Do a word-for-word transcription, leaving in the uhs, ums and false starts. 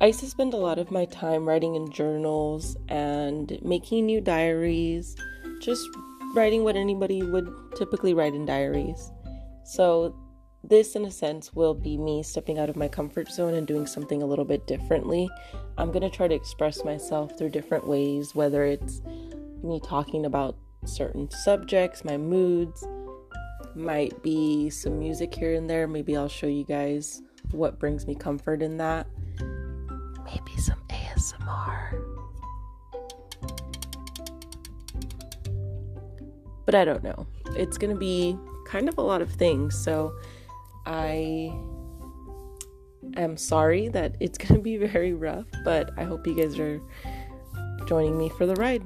I used to spend a lot of my time writing in journals and making new diaries, just writing what anybody would typically write in diaries. So this, in a sense, will be me stepping out of my comfort zone and doing something a little bit differently. I'm going to try to express myself through different ways, whether it's me talking about certain subjects, my moods, might be some music here and there. Maybe I'll show you guys what brings me comfort in that. Maybe some A S M R. But I don't know. It's going to be kind of a lot of things. So I am sorry that it's going to be very rough, but I hope you guys are joining me for the ride.